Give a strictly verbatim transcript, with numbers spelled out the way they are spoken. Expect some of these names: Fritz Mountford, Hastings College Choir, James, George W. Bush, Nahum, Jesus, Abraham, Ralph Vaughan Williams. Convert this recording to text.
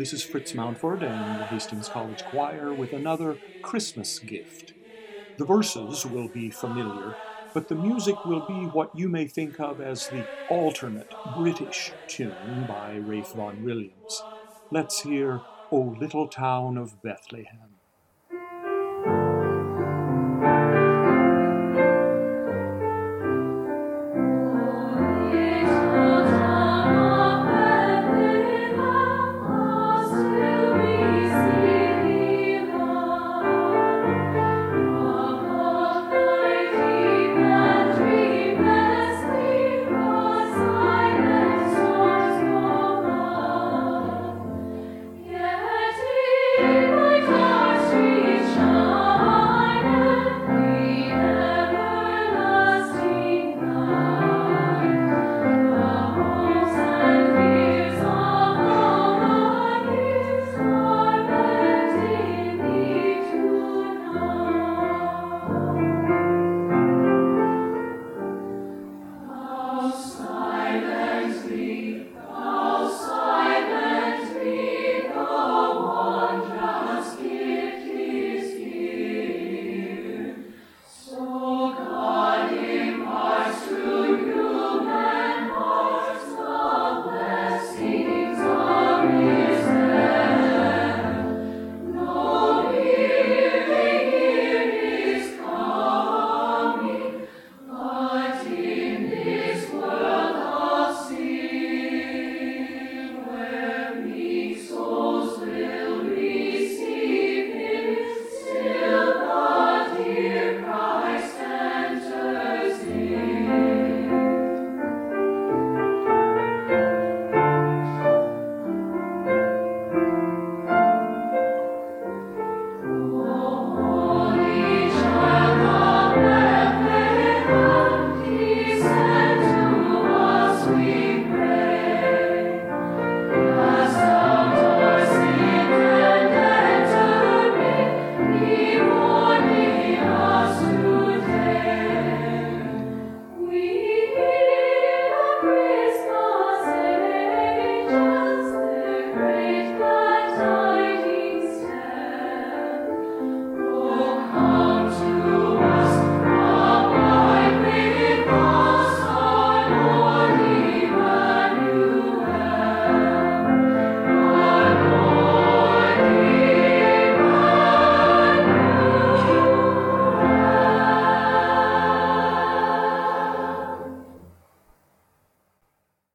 This is Fritz Mountford and the Hastings College Choir with another Christmas gift. The verses will be familiar, but the music will be what you may think of as the alternate British tune by Ralph Vaughan Williams. Let's hear "O Little Town of Bethlehem."